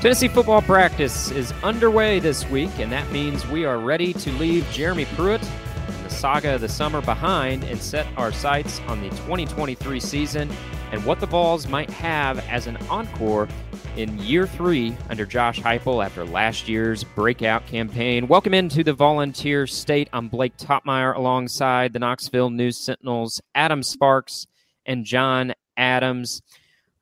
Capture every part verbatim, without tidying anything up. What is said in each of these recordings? Tennessee football practice is underway this week, and that means we are ready to leave Jeremy Pruitt and the saga of the summer behind and set our sights on the twenty twenty-three season and what the Vols might have as an encore in year three under Josh Heupel after last year's breakout campaign. Welcome into the Volunteer State. I'm Blake Topmeyer alongside the Knoxville News Sentinel's Adam Sparks and John Adams.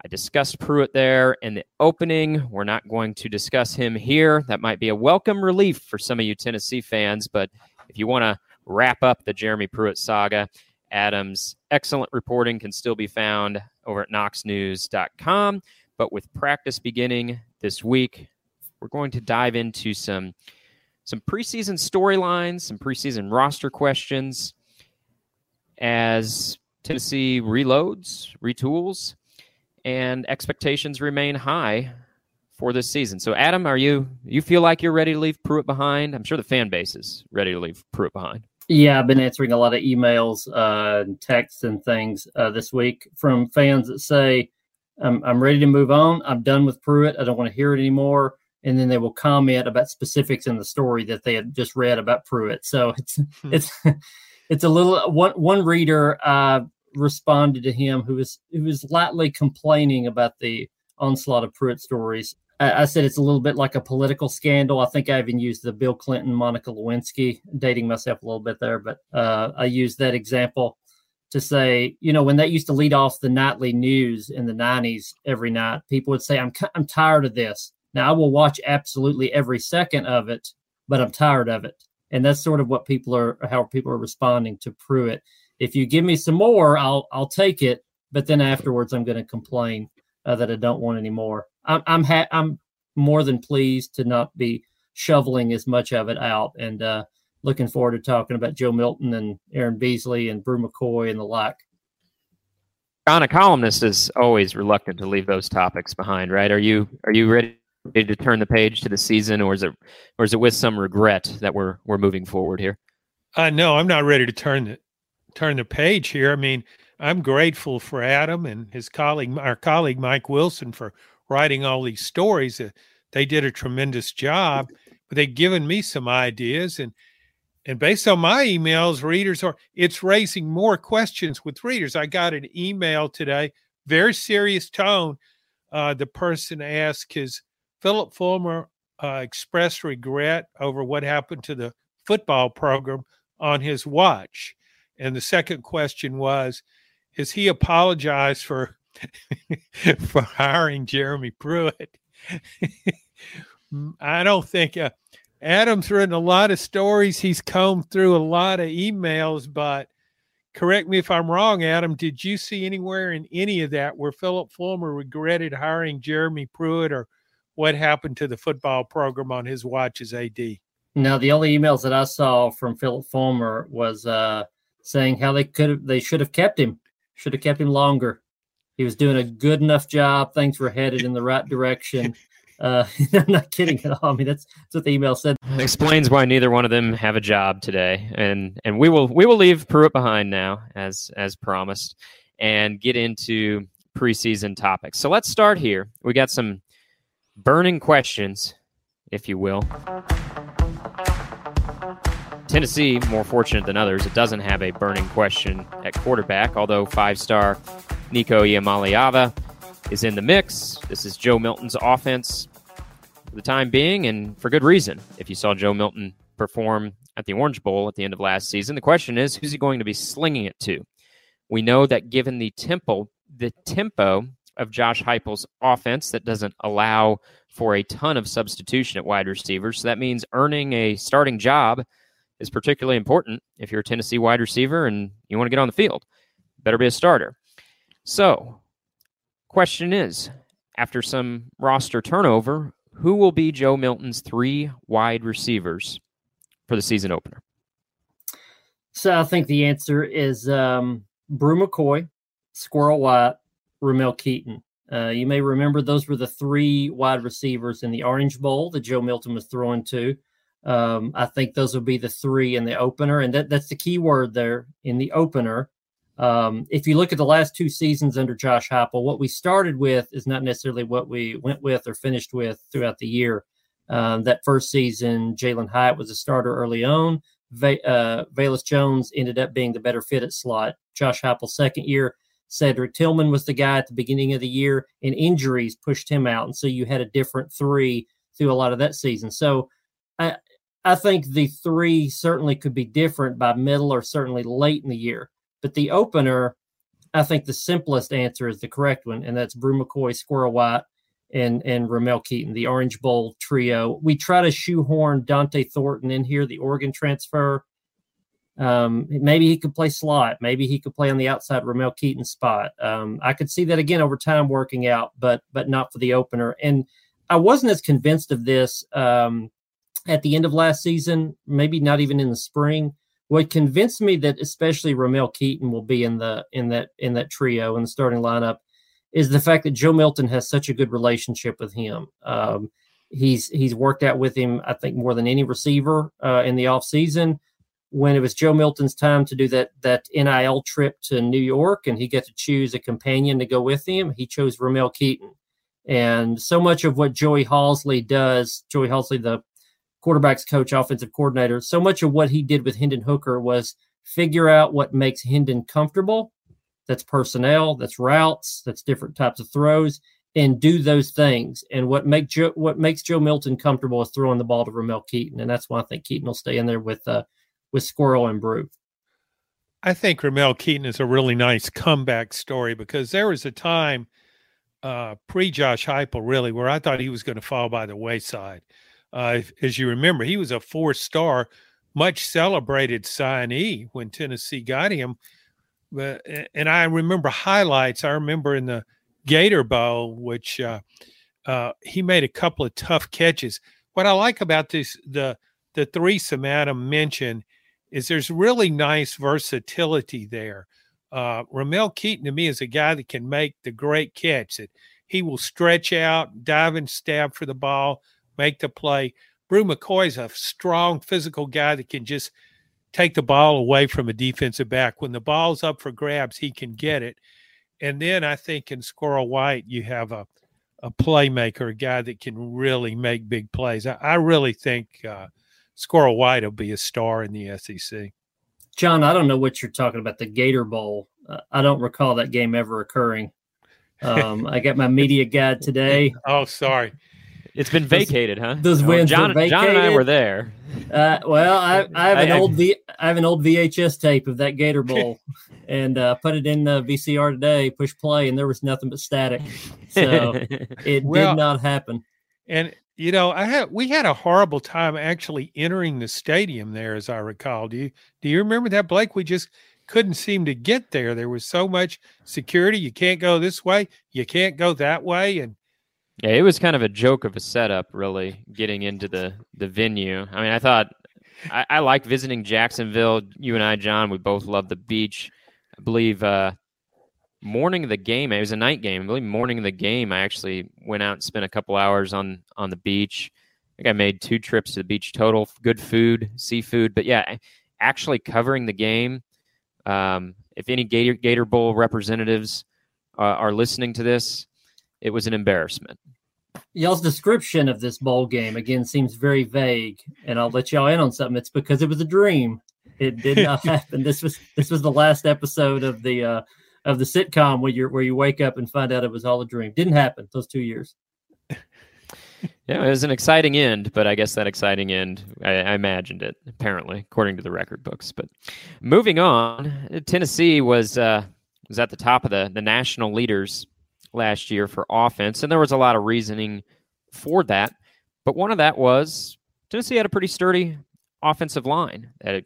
I discussed Pruitt there in the opening. We're not going to discuss him here. That might be a welcome relief for some of you Tennessee fans, but if you want to wrap up the Jeremy Pruitt saga, Adams' excellent reporting can still be found over at knox news dot com. But with practice beginning this week, we're going to dive into some, some preseason storylines, some preseason roster questions as Tennessee reloads, retools, and expectations remain high for this season. So, Adam, are you you feel like you're ready to leave Pruitt behind? I'm sure the fan base is ready to leave Pruitt behind. Yeah, I've been answering a lot of emails uh, and texts and things uh, this week from fans that say, I'm, I'm ready to move on. I'm done with Pruitt. I don't want to hear it anymore. And then they will comment about specifics in the story that they had just read about Pruitt. So it's it's it's a little one one reader uh, responded to him who was who was lightly complaining about the onslaught of Pruitt stories. I, I said it's a little bit like a political scandal. I think I even used the Bill Clinton, Monica Lewinsky, dating myself a little bit there, but uh, I used that example to say, you know, when that used to lead off the nightly news in the nineties every night, people would say, I'm I'm tired of this. Now, I will watch absolutely every second of it, but I'm tired of it. And that's sort of what people are, how people are responding to Pruitt. If you give me some more, I'll I'll take it. But then afterwards, I'm going to complain uh, that I don't want any more. I'm I'm, ha- I'm more than pleased to not be shoveling as much of it out. And uh, looking forward to talking about Joe Milton and Aaron Beasley and Bru McCoy and the like. John, a columnist is always reluctant to leave those topics behind, right? Are you are you ready to turn the page to the season, or is it or is it with some regret that we're we're moving forward here? Uh, no, I'm not ready to turn the turn the page here. I mean, I'm grateful for Adam and his colleague, our colleague Mike Wilson, for writing all these stories. Uh, they did a tremendous job, but they've given me some ideas. And And based on my emails, readers are, it's raising more questions with readers. I got an email today, very serious tone. Uh, the person asked, has Philip Fulmer uh, expressed regret over what happened to the football program on his watch? And the second question was, has he apologized for, for hiring Jeremy Pruitt? I don't think... Uh, Adam's written a lot of stories. He's combed through a lot of emails, but correct me if I'm wrong, Adam, did you see anywhere in any of that where Philip Fulmer regretted hiring Jeremy Pruitt or what happened to the football program on his watch as A D? No, the only emails that I saw from Philip Fulmer was uh, saying how they could have, they should have kept him, should have kept him longer. He was doing a good enough job. Things were headed in the right direction. Uh, I'm not kidding at all. I mean, that's, that's what the email said. It explains why neither one of them have a job today. And and we will we will leave Pruitt behind now, as as promised, and get into preseason topics. So let's start here. We got some burning questions, if you will. Tennessee, more fortunate than others, it doesn't have a burning question at quarterback, although five-star Nico Iamaleava is in the mix. This is Joe Milton's offense for the time being, and for good reason. If you saw Joe Milton perform at the Orange Bowl at the end of last season, the question is, who's he going to be slinging it to? We know that given the tempo, the tempo of Josh Heupel's offense that doesn't allow for a ton of substitution at wide receiver, so that means earning a starting job is particularly important if you're a Tennessee wide receiver and you want to get on the field. Better be a starter. So, question is, after some roster turnover, who will be Joe Milton's three wide receivers for the season opener? So I think the answer is um, Bru McCoy, Squirrel White, Ramel Keaton. Uh, you may remember those were the three wide receivers in the Orange Bowl that Joe Milton was throwing to. Um, I think those will be the three in the opener, and that, that's the key word there, in the opener. Um, if you look at the last two seasons under Josh Heupel, what we started with is not necessarily what we went with or finished with throughout the year. Um, that first season, Jalen Hyatt was a starter early on. Va- uh, Velus Jones ended up being the better fit at slot. Josh Heupel's second year, Cedric Tillman was the guy at the beginning of the year, and injuries pushed him out. And so you had a different three through a lot of that season. So I, I think the three certainly could be different by middle or certainly late in the year. But the opener, I think the simplest answer is the correct one, and that's Bru McCoy, Squirrel White, and and Ramel Keaton, the Orange Bowl trio. We try to shoehorn Dante Thornton in here, the Oregon transfer. Um, maybe he could play slot. Maybe he could play on the outside Ramel Keaton spot. Um, I could see that again over time working out, but but not for the opener. And I wasn't as convinced of this um, at the end of last season, maybe not even in the spring. What convinced me that especially Ramel Keaton will be in the in that in that trio in the starting lineup is the fact that Joe Milton has such a good relationship with him. Um, he's he's worked out with him, I think, more than any receiver uh, in the offseason. When it was Joe Milton's time to do that that N I L trip to New York and he got to choose a companion to go with him, he chose Ramel Keaton. And so much of what Joey Halsley does, Joey Halsley, the quarterback's coach, offensive coordinator, so much of what he did with Hendon Hooker was figure out what makes Hendon comfortable. That's personnel, that's routes, that's different types of throws, and do those things. And what make Joe, what makes Joe Milton comfortable is throwing the ball to Ramel Keaton, and that's why I think Keaton will stay in there with uh, with Squirrel and Bru. I think Ramel Keaton is a really nice comeback story because there was a time uh, pre-Josh Heupel, really, where I thought he was going to fall by the wayside. Uh, as you remember, he was a four-star, much-celebrated signee when Tennessee got him. But, and I remember highlights. I remember in the Gator Bowl, which uh, uh, he made a couple of tough catches. What I like about this, the the threesome Adam mentioned, is there's really nice versatility there. Uh, Ramel Keaton, to me, is a guy that can make the great catch. That he will stretch out, dive and stab for the ball, make the play. Bru McCoy's a strong physical guy that can just take the ball away from a defensive back. When the ball's up for grabs, he can get it. And then I think in Squirrel White, you have a, a playmaker, a guy that can really make big plays. I, I really think uh, Squirrel White will be a star in the S E C. John, I don't know what you're talking about, the Gator Bowl. Uh, I don't recall that game ever occurring. Um, I got my media guide today. Oh, sorry. It's been vacated, those, huh? Those wins well, John, vacated. John and I were there. Uh, well, I, I have an I, I, old v, I have an old V H S tape of that Gator Bowl, and uh, put it in the V C R today. Push play, and there was nothing but static. So it well, did not happen. And you know, I had we had a horrible time actually entering the stadium there, as I recall. Do you do you remember that, Blake? We just couldn't seem to get there. There was so much security. You can't go this way. You can't go that way, and. Yeah, it was kind of a joke of a setup, really, getting into the, the venue. I mean, I thought I, I like visiting Jacksonville. You and I, John, we both love the beach. I believe uh, morning of the game, it was a night game. I believe morning of the game, I actually went out and spent a couple hours on, on the beach. I think I made two trips to the beach total. Good food, seafood. But, yeah, actually covering the game. Um, if any Gator, Gator Bowl representatives uh, are listening to this, it was an embarrassment. Y'all's description of this bowl game, again, seems very vague, and I'll let y'all in on something. It's because it was a dream. It did not happen. This was this was the last episode of the uh, of the sitcom where you where you wake up and find out it was all a dream. Didn't happen those two years. Yeah, it was an exciting end, but I guess that exciting end, I, I imagined it, apparently, according to the record books. But moving on, Tennessee was uh, was at the top of the the national leaders last year for offense, and there was a lot of reasoning for that, but one of that was Tennessee had a pretty sturdy offensive line, a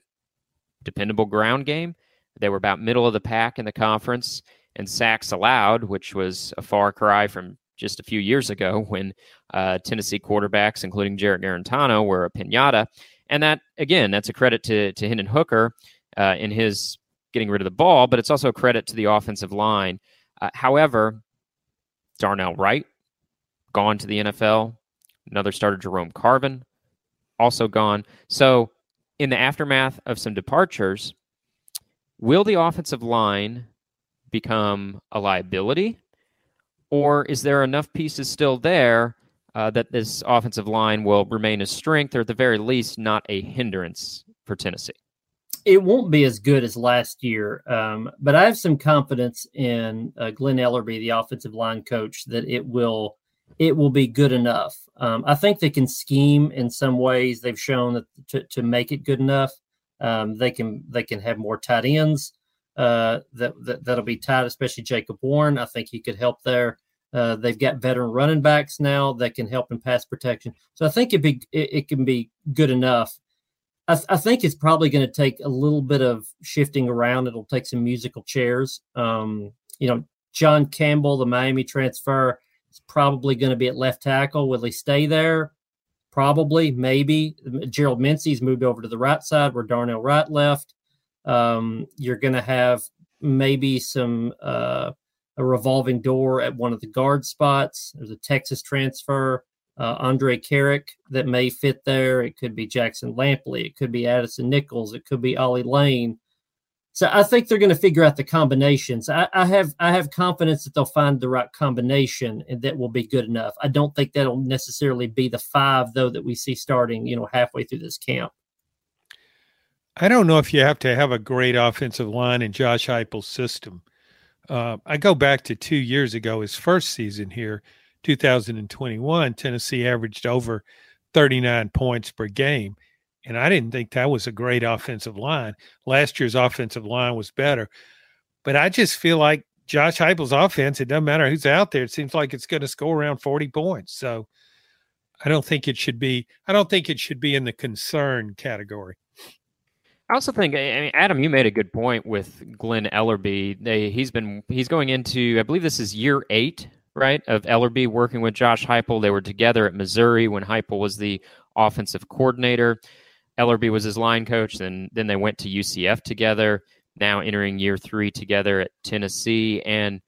dependable ground game. They were about middle of the pack in the conference and sacks allowed, which was a far cry from just a few years ago when uh, Tennessee quarterbacks, including Jarrett Garantano, were a pinata. And that, again, that's a credit to, to Hendon Hooker uh, in his getting rid of the ball, but it's also a credit to the offensive line. Uh, however, Darnell Wright, gone to the N F L. Another starter, Jerome Carvin, also gone. So in the aftermath of some departures, will the offensive line become a liability? Or is there enough pieces still there uh, that this offensive line will remain a strength, or at the very least, not a hindrance for Tennessee? It won't be as good as last year, um, but I have some confidence in uh, Glenn Elarbee, the offensive line coach, that it will it will be good enough. Um, I think they can scheme in some ways. They've shown that to, to make it good enough, um, they can they can have more tight ends uh, that, that that'll be tight, especially Jacob Warren. I think he could help there. Uh, they've got veteran running backs now that can help in pass protection. So I think it be it, it can be good enough. I, th- I think it's probably going to take a little bit of shifting around. It'll take some musical chairs. Um, you know, John Campbell, the Miami transfer, is probably going to be at left tackle. Will he stay there? Probably, maybe. Gerald Mincy's moved over to the right side where Darnell Wright left. Um, you're going to have maybe some uh, a revolving door at one of the guard spots. There's a Texas transfer. Uh, Andre Carrick that may fit there. It could be Jackson Lampley. It could be Addison Nichols. It could be Ollie Lane. So I think they're going to figure out the combinations. I, I have I have confidence that they'll find the right combination and that will be good enough. I don't think that'll necessarily be the five, though, that we see starting, you know, halfway through this camp. I don't know if you have to have a great offensive line in Josh Heupel's system. Uh, I go back to two years ago, his first season here, two thousand twenty-one, Tennessee averaged over thirty-nine points per game, and I didn't think that was a great offensive line. Last year's offensive line was better, but I just feel like Josh Heupel's offense, it doesn't matter who's out there, it seems like it's going to score around forty points. So I don't think it should be I don't think it should be in the concern category. I also think, I mean, Adam, you made a good point with Glenn Elarbee. They, he's been he's going into, I believe this is year eight, right, of Elarbee working with Josh Heupel. They were together at Missouri when Heupel was the offensive coordinator. Elarbee was his line coach, and then they went to U C F together, now entering year three together at Tennessee. And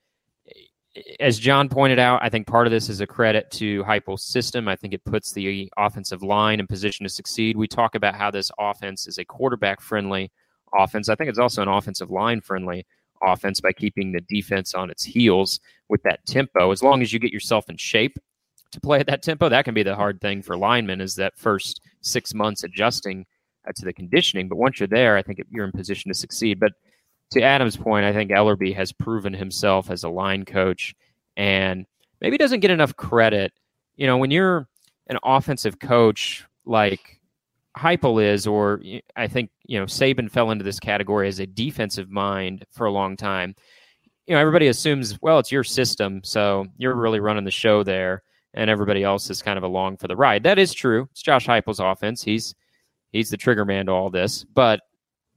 as John pointed out, I think part of this is a credit to Heupel's system. I think it puts the offensive line in position to succeed. We talk about how this offense is a quarterback-friendly offense. I think it's also an offensive line-friendly offense by keeping the defense on its heels with that tempo. As long as you get yourself in shape to play at that tempo, that can be the hard thing for linemen, is that first six months adjusting uh, to the conditioning. But once you're there, I think you're in position to succeed. But to Adam's point, I think Elarbee has proven himself as a line coach and maybe doesn't get enough credit. You know, when you're an offensive coach like Heupel is, or I think, you know, Saban fell into this category as a defensive mind for a long time. You know, everybody assumes, well, it's your system, so you're really running the show there, and everybody else is kind of along for the ride. That is true. It's Josh Heupel's offense. He's he's the trigger man to all this. But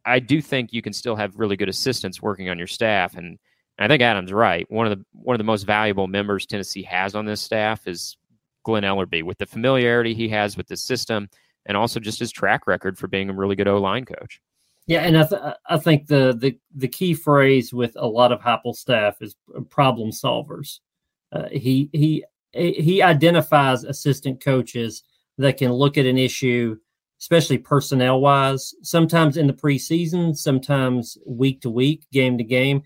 I do think you can still have really good assistants working on your staff, and I think Adam's right. One of the one of the most valuable members Tennessee has on this staff is Glenn Elarbee, with the familiarity he has with this system, and also just his track record for being a really good O-line coach. Yeah, and I, th- I think the, the the key phrase with a lot of Heupel staff is problem solvers. Uh, he he he identifies assistant coaches that can look at an issue, especially personnel-wise, sometimes in the preseason, sometimes week to week, game to game,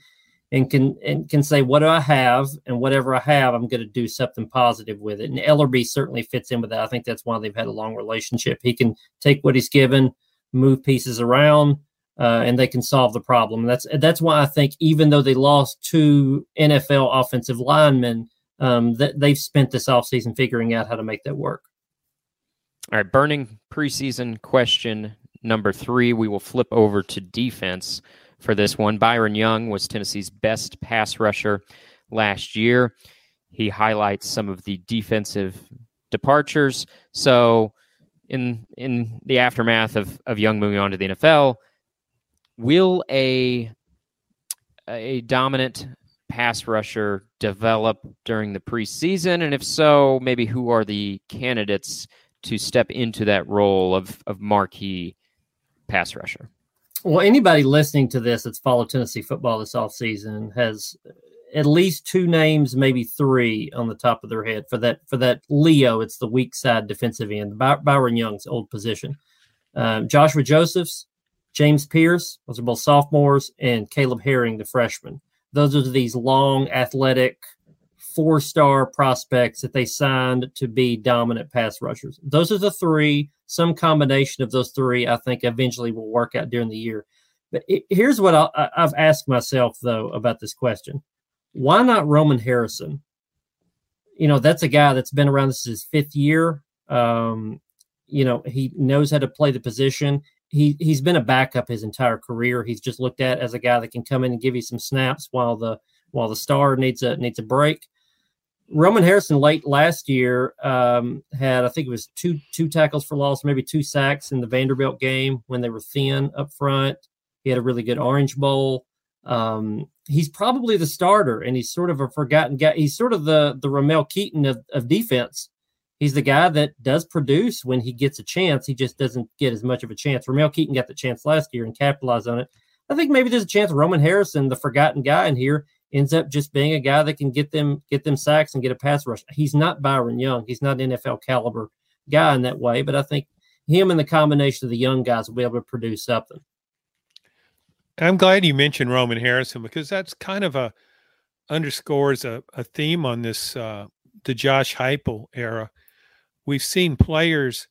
and can and can say, what do I have? And whatever I have, I'm going to do something positive with it. And Elarbee certainly fits in with that. I think that's why they've had a long relationship. He can take what he's given, move pieces around, uh, and they can solve the problem. That's that's why I think even though they lost two N F L offensive linemen, um, that they've spent this offseason figuring out how to make that work. All right, burning preseason question number three. We will flip over to defense for this one. Byron Young was Tennessee's best pass rusher last year. He highlights some of the defensive departures. So in in the aftermath of, of Young moving on to the N F L, will a, a dominant pass rusher develop during the preseason? And if so, maybe who are the candidates to step into that role of, of marquee pass rusher? Well, anybody listening to this that's followed Tennessee football this offseason has at least two names, maybe three, on the top of their head. For that for that Leo, it's the weak side defensive end, By- Byron Young's old position. Um, Joshua Josephs, James Pierce, those are both sophomores, and Caleb Herring, the freshman. Those are these long, athletic, four-star prospects that they signed to be dominant pass rushers. Those are the three. Some combination of those three, I think, eventually will work out during the year. But it, here's what I'll, I've asked myself, though, about this question. Why not Roman Harrison? You know, that's a guy that's been around. This is his fifth year. Um, you know, he knows how to play the position. He, he's been a backup his entire career. He's just looked at as a guy that can come in and give you some snaps while the while the star needs a needs a break. Roman Harrison late last year um, had, I think it was two two tackles for loss, maybe two sacks in the Vanderbilt game when they were thin up front. He had a really good Orange Bowl. Um, he's probably the starter, and he's sort of a forgotten guy. He's sort of the the Ramel Keaton of, of defense. He's the guy that does produce when he gets a chance. He just doesn't get as much of a chance. Ramel Keaton got the chance last year and capitalized on it. I think maybe there's a chance Roman Harrison, the forgotten guy in here, ends up just being a guy that can get them get them sacks and get a pass rush. He's not Byron Young. He's not an N F L caliber guy in that way, but I think him and the combination of the young guys will be able to produce something. I'm glad you mentioned Roman Harrison, because that's kind of a underscores a, a theme on this uh, the Josh Heupel era. We've seen players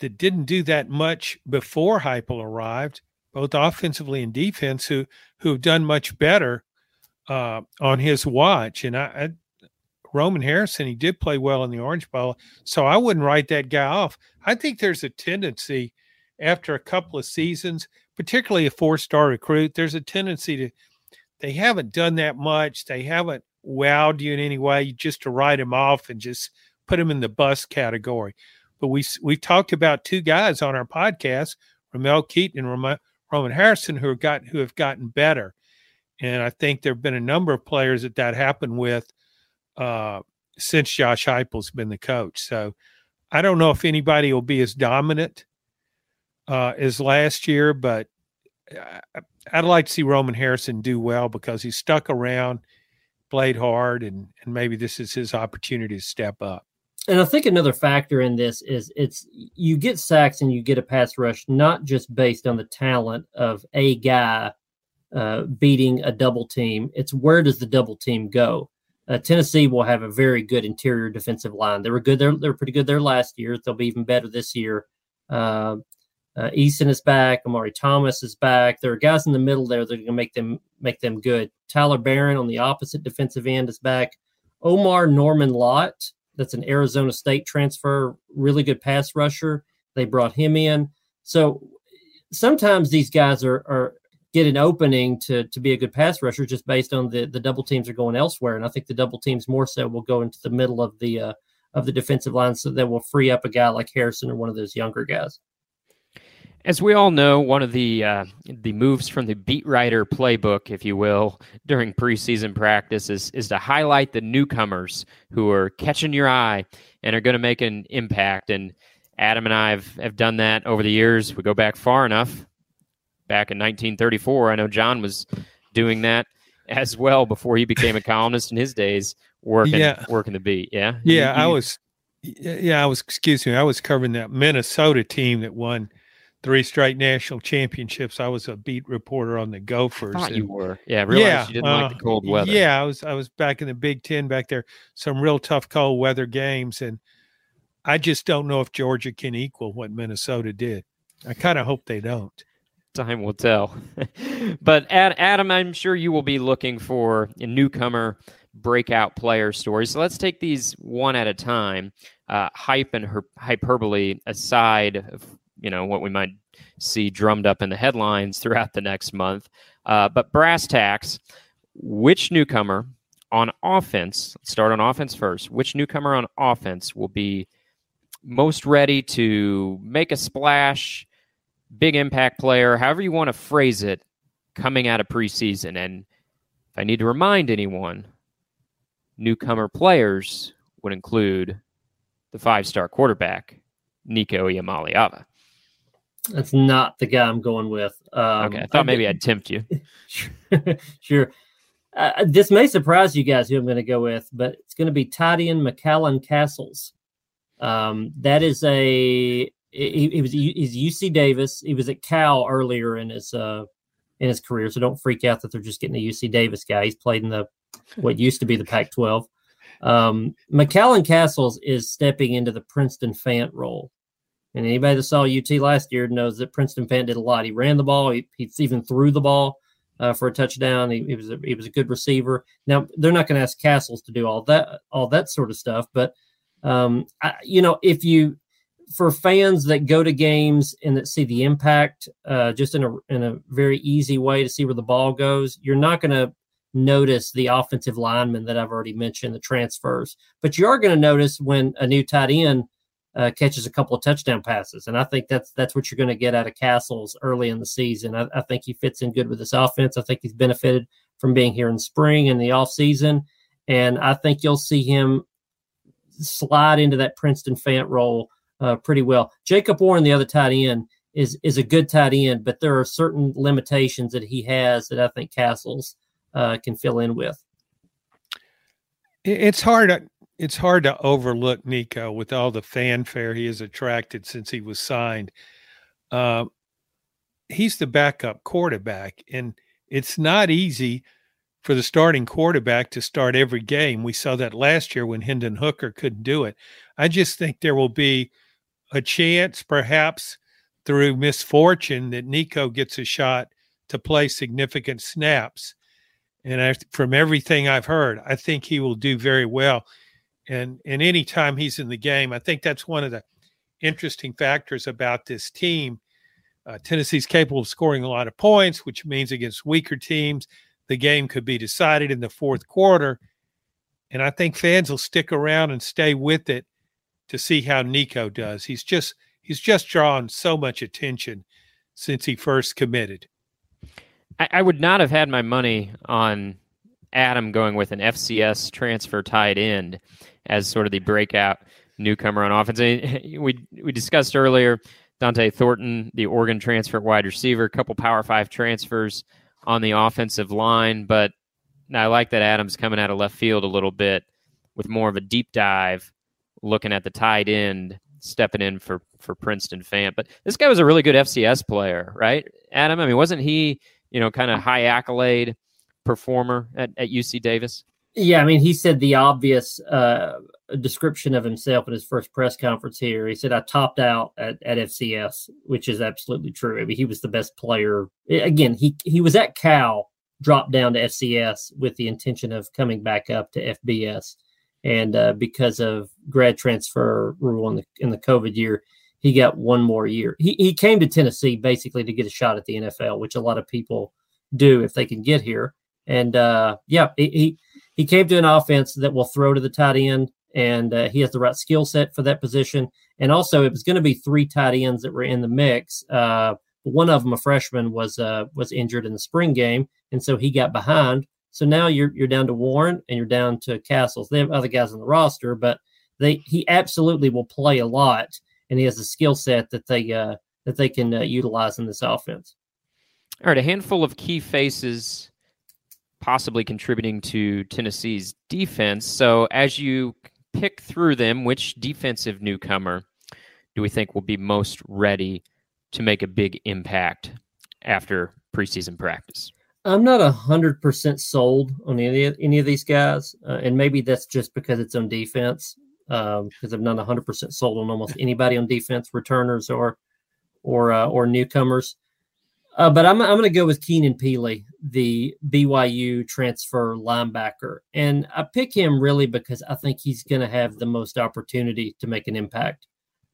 that didn't do that much before Heupel arrived, both offensively and defense, who who've done much better uh, on his watch. And I, I, Roman Harrison, he did play well in the Orange Bowl, so I wouldn't write that guy off. I think there's a tendency after a couple of seasons, particularly a four-star recruit, there's a tendency to they haven't done that much. They haven't wowed you in any way, just to write him off and just – put him in the bust category. But we, we've talked about two guys on our podcast, Ramel Keaton and Ram- Roman Harrison, who, are got, who have gotten better. And I think there have been a number of players that that happened with uh, since Josh Heupel's been the coach. So I don't know if anybody will be as dominant uh, as last year, but I, I'd like to see Roman Harrison do well because he stuck around, played hard, and, and maybe this is his opportunity to step up. And I think another factor in this is it's you get sacks and you get a pass rush, not just based on the talent of a guy uh, beating a double team. It's where does the double team go? Uh, Tennessee will have a very good interior defensive line. They were good there. They were pretty good there last year. They'll be even better this year. Uh, uh, Easton is back. Amari Thomas is back. There are guys in the middle there that are going to make them make them good. Tyler Barron on the opposite defensive end is back. Omar Norman Lott, that's an Arizona State transfer, really good pass rusher. They brought him in. So sometimes these guys are, are get an opening to, to be a good pass rusher just based on the, the double teams are going elsewhere. And I think the double teams more so will go into the middle of the uh, of the defensive line, so that will free up a guy like Harrison or one of those younger guys. As we all know, one of the uh, the moves from the beat writer playbook, if you will, during preseason practice is is to highlight the newcomers who are catching your eye and are going to make an impact. And Adam and I have, have done that over the years. We go back far enough. Back in nineteen thirty-four, I know John was doing that as well before he became a columnist in his days working yeah. working the beat. Yeah, yeah, you, you, I was. Yeah, I was. Excuse me, I was covering that Minnesota team that won three straight national championships. I was a beat reporter on the Gophers. I thought and, you were. Yeah, I realized yeah, you didn't uh, like the cold weather. Yeah, I was I was back in the Big Ten back there, some real tough cold weather games, and I just don't know if Georgia can equal what Minnesota did. I kind of hope they don't. Time will tell. But Adam, I'm sure you will be looking for a newcomer breakout player story. So let's take these one at a time. Uh, hype and her- hyperbole aside of, you know, what we might see drummed up in the headlines throughout the next month. Uh, but brass tacks, which newcomer on offense, let's start on offense first, which newcomer on offense will be most ready to make a splash, big impact player, however you want to phrase it, coming out of preseason? And If I need to remind anyone, newcomer players would include the five-star quarterback, Nico Iamaleava. That's not the guy I'm going with. Um, okay, I thought I maybe I'd tempt you. Sure. sure. Uh, this may surprise you guys who I'm going to go with, but it's going to be Tideon McAllen Castles. Um, that is a he, he was he's U C Davis. He was at Cal earlier in his uh, in his career, so don't freak out that they're just getting a U C Davis guy. He's played in the what used to be the Pac twelve. Um, McAllen Castles is stepping into the Princeton Fant role. And anybody that saw U T last year knows that Princeton Fant did a lot. He ran the ball. He, he even threw the ball uh, for a touchdown. He, he was a, he was a good receiver. Now they're not going to ask Castles to do all that all that sort of stuff. But um, I, you know, if you for fans that go to games and that see the impact, uh, just in a in a very easy way to see where the ball goes, you're not going to notice the offensive linemen that I've already mentioned, the transfers. But you are going to notice when a new tight end Uh, catches a couple of touchdown passes. And I think that's that's what you're going to get out of Castles early in the season. I, I think he fits in good with this offense. I think he's benefited from being here in spring and the offseason. And I think you'll see him slide into that Princeton Fant role uh, pretty well. Jacob Warren, the other tight end, is, is a good tight end, but there are certain limitations that he has that I think Castles uh, can fill in with. It's hard to- It's hard to overlook Nico with all the fanfare he has attracted since he was signed. Uh, he's the backup quarterback, and it's not easy for the starting quarterback to start every game. We saw that last year when Hendon Hooker couldn't do it. I just think there will be a chance, perhaps through misfortune, that Nico gets a shot to play significant snaps. And I, from everything I've heard, I think he will do very well. And and any time he's in the game, I think that's one of the interesting factors about this team. Uh, Tennessee's capable of scoring a lot of points, which means against weaker teams, the game could be decided in the fourth quarter. And I think fans will stick around and stay with it to see how Nico does. He's just he's just drawn so much attention since he first committed. I, I would not have had my money on Adam going with an F C S transfer tight end as sort of the breakout newcomer on offense. We we discussed earlier, Dante Thornton, the Oregon transfer wide receiver, a couple Power Five transfers on the offensive line, but I like that Adam's coming out of left field a little bit with more of a deep dive, looking at the tight end, stepping in for, for Princeton Fant. But this guy was a really good F C S player, right, Adam? I mean, wasn't he, you know, kind of high accolade performer at, at U C Davis? Yeah, I mean, he said the obvious uh, description of himself at his first press conference here. He said, I topped out at, at F C S, which is absolutely true. I mean, he was the best player. Again, he, he was at Cal, dropped down to F C S with the intention of coming back up to F B S. And uh, because of grad transfer rule in the, in the COVID year, he got one more year. He, he came to Tennessee basically to get a shot at the N F L, which a lot of people do if they can get here. And, uh, yeah, he, he came to an offense that will throw to the tight end, and uh, he has the right skill set for that position. And also, it was going to be three tight ends that were in the mix. Uh, one of them, a freshman, was uh, was injured in the spring game, and so he got behind. So now you're you're down to Warren and you're down to Castles. They have other guys on the roster, but they he absolutely will play a lot, and he has a skill set that they uh, that they can uh, utilize in this offense. All right, a handful of key faces possibly contributing to Tennessee's defense. So as you pick through them, which defensive newcomer do we think will be most ready to make a big impact after preseason practice? I'm not one hundred percent sold on any of, any of these guys, uh, and maybe that's just because it's on defense, um, because I'm not one hundred percent sold on almost anybody on defense, returners or or uh, or newcomers. Uh, but I'm I'm going to go with Keenan Pili, the B Y U transfer linebacker. And I pick him really because I think he's going to have the most opportunity to make an impact.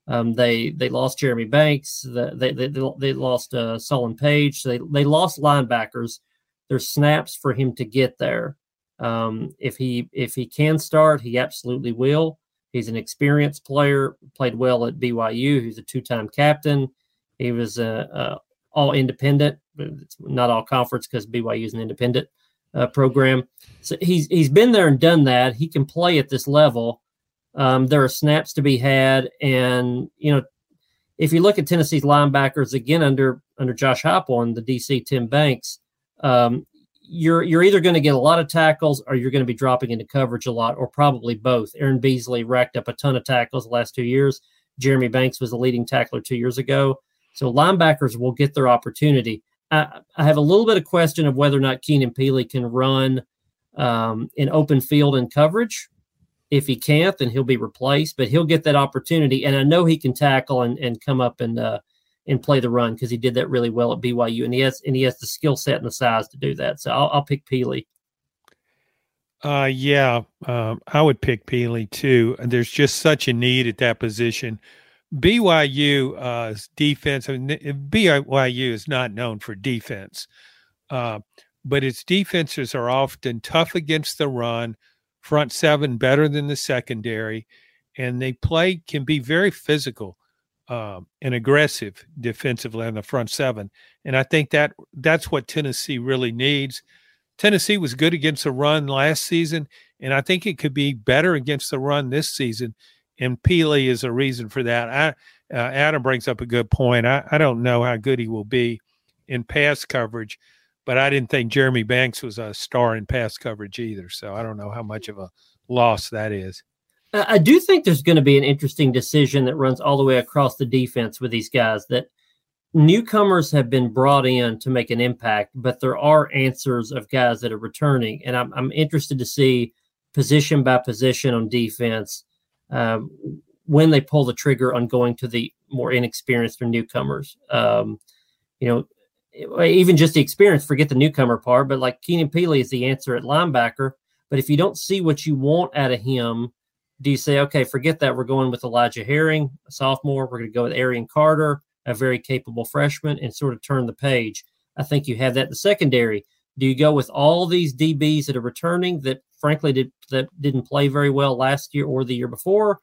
Um, they they lost Jeremy Banks. The, they, they, they lost uh, Solon Page. They, they lost linebackers. There's snaps for him to get there. Um, if he if he can start, he absolutely will. He's an experienced player, played well at B Y U. He's a two-time captain. He was a... a all independent, but it's not all conference because B Y U is an independent. uh, program. So he's he's been there and done that. He can play at this level. Um, there are snaps to be had, and you know, if you look at Tennessee's linebackers again under under Josh Heupel and the D C Tim Banks, um, you're you're either going to get a lot of tackles or you're going to be dropping into coverage a lot, or probably both. Aaron Beasley racked up a ton of tackles the last two years. Jeremy Banks was the leading tackler two years ago. So linebackers will get their opportunity. I, I have a little bit of question of whether or not Keenan Pili can run um, in open field and coverage. If he can't, then he'll be replaced, but he'll get that opportunity. And I know he can tackle and, and come up and uh, and play the run, because he did that really well at B Y U, and he has and he has the skill set and the size to do that. So I'll, I'll pick Pili. Uh, yeah, um, I would pick Pili too. And there's just such a need at that position. B Y U's uh, defense, I mean, B Y U is not known for defense, uh, but its defenses are often tough against the run, front seven better than the secondary, and they play can be very physical um, and aggressive defensively on the front seven. And I think that that's what Tennessee really needs. Tennessee was good against the run last season, and I think it could be better against the run this season. And Pili is a reason for that. I, uh, Adam brings up a good point. I, I don't know how good he will be in pass coverage, but I didn't think Jeremy Banks was a star in pass coverage either. So I don't know how much of a loss that is. I do think there's going to be an interesting decision that runs all the way across the defense with these guys, that newcomers have been brought in to make an impact, but there are answers of guys that are returning. And I'm, I'm interested to see position by position on defense um, when they pull the trigger on going to the more inexperienced or newcomers. Um, you know, even just the experience, forget the newcomer part, but like Keenan Pili is the answer at linebacker. But if you don't see what you want out of him, do you say, okay, forget that, we're going with Elijah Herring, a sophomore, we're going to go with Arian Carter, a very capable freshman, and sort of turn the page? I think you have that in the secondary. Do you go with all these D Bs that are returning that frankly did, that didn't play very well last year or the year before?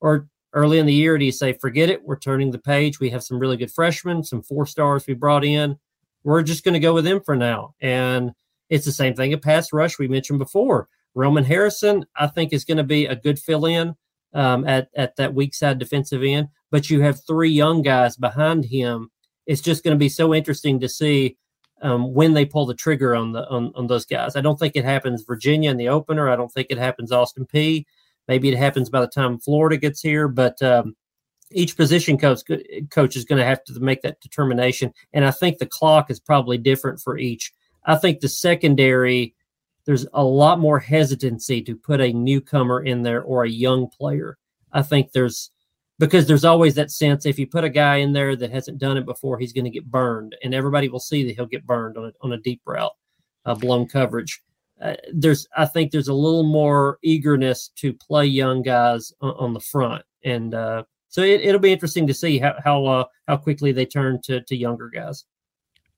Or early in the year, do you say, forget it, we're turning the page, we have some really good freshmen, some four stars we brought in, we're just going to go with them for now? And it's the same thing at pass rush we mentioned before. Roman Harrison, I think, is going to be a good fill-in um, at, at that weak side defensive end. But you have three young guys behind him. It's just going to be so interesting to see um, when they pull the trigger on the on, on those guys. I don't think it happens Virginia in the opener. I don't think it happens Austin Peay. Maybe it happens by the time Florida gets here. But um, each position coach coach is going to have to make that determination. And I think the clock is probably different for each. I think the secondary, there's a lot more hesitancy to put a newcomer in there or a young player. I think there's, because there's always that sense, if you put a guy in there that hasn't done it before, he's going to get burned, and everybody will see that he'll get burned on a, on a deep route, uh, blown coverage. Uh, there's, I think there's a little more eagerness to play young guys on, on the front. And uh, so it, it'll be interesting to see how, how, uh, how quickly they turn to, to younger guys.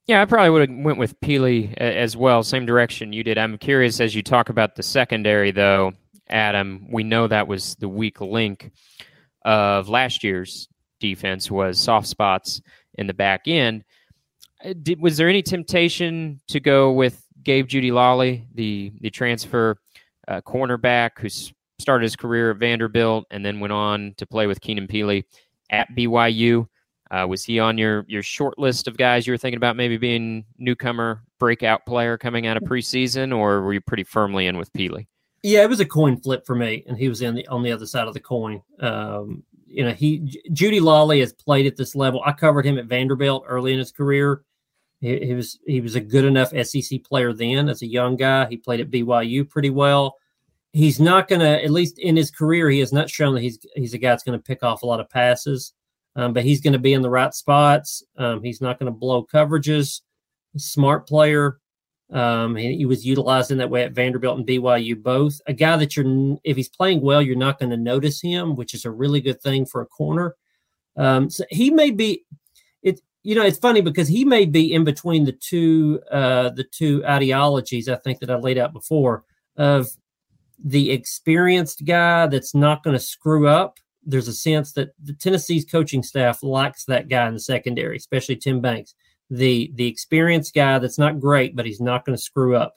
Yeah, I probably would have went with Pili as well, same direction you did. I'm curious, as you talk about the secondary, though, Adam, we know that was the weak link of last year's defense, was soft spots in the back end. Did, was there any temptation to go with Gabe Jeudy-Lally, the, the transfer uh, cornerback who started his career at Vanderbilt and then went on to play with Keenan Pili at B Y U? Uh, was he on your, your short list of guys you were thinking about maybe being newcomer breakout player coming out of preseason, or were you pretty firmly in with Pili? Yeah, it was a coin flip for me, and he was in the, on the other side of the coin. Um, you know, he J- Jeudy-Lally has played at this level. I covered him at Vanderbilt early in his career. He, he was he was a good enough S E C player then as a young guy. He played at B Y U pretty well. He's not going to, at least in his career, he has not shown that he's he's a guy that's going to pick off a lot of passes. Um, but he's going to be in the right spots. Um, he's not going to blow coverages. Smart player. Um, he, he was utilized in that way at Vanderbilt and B Y U both. A guy that you're, if he's playing well, you're not going to notice him, which is a really good thing for a corner. Um, so he may be, it. You know, it's funny because he may be in between the two, uh, the two ideologies I think that I laid out before, of the experienced guy that's not going to screw up. There's a sense that the Tennessee's coaching staff likes that guy in the secondary, especially Tim Banks, the the experienced guy that's not great, but he's not going to screw up.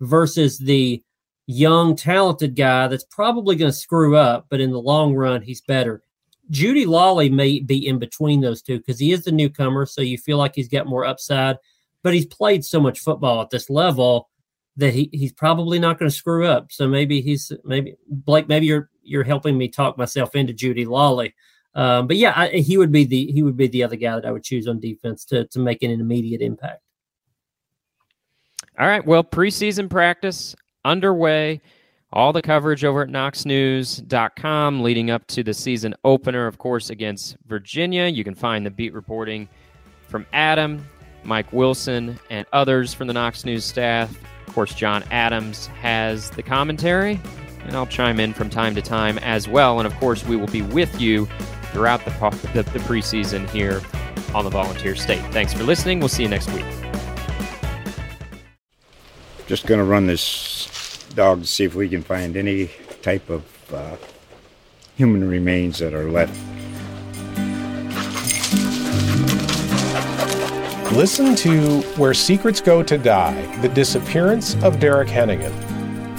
versus the young, talented guy that's probably going to screw up, but in the long run, he's better. Jeudy-Lally may be in between those two because he is the newcomer, so you feel like he's got more upside, but he's played so much football at this level that he, he's probably not going to screw up. So maybe he's maybe Blake, maybe you're you're helping me talk myself into Jeudy-Lally. Um, but yeah, I, he would be the he would be the other guy that I would choose on defense to to make an immediate impact. All right. Well, preseason practice underway. All the coverage over at Knox News dot com leading up to the season opener, of course, against Virginia. You can find the beat reporting from Adam, Mike Wilson, and others from the Knox News staff. Of course, John Adams has the commentary, and I'll chime in from time to time as well. And, of course, we will be with you throughout the, the, the preseason here on the Volunteer State. Thanks for listening. We'll see you next week. Just going to run this dog to see if we can find any type of uh, human remains that are left. Listen to Where Secrets Go to Die, The Disappearance of Derek Hennigan.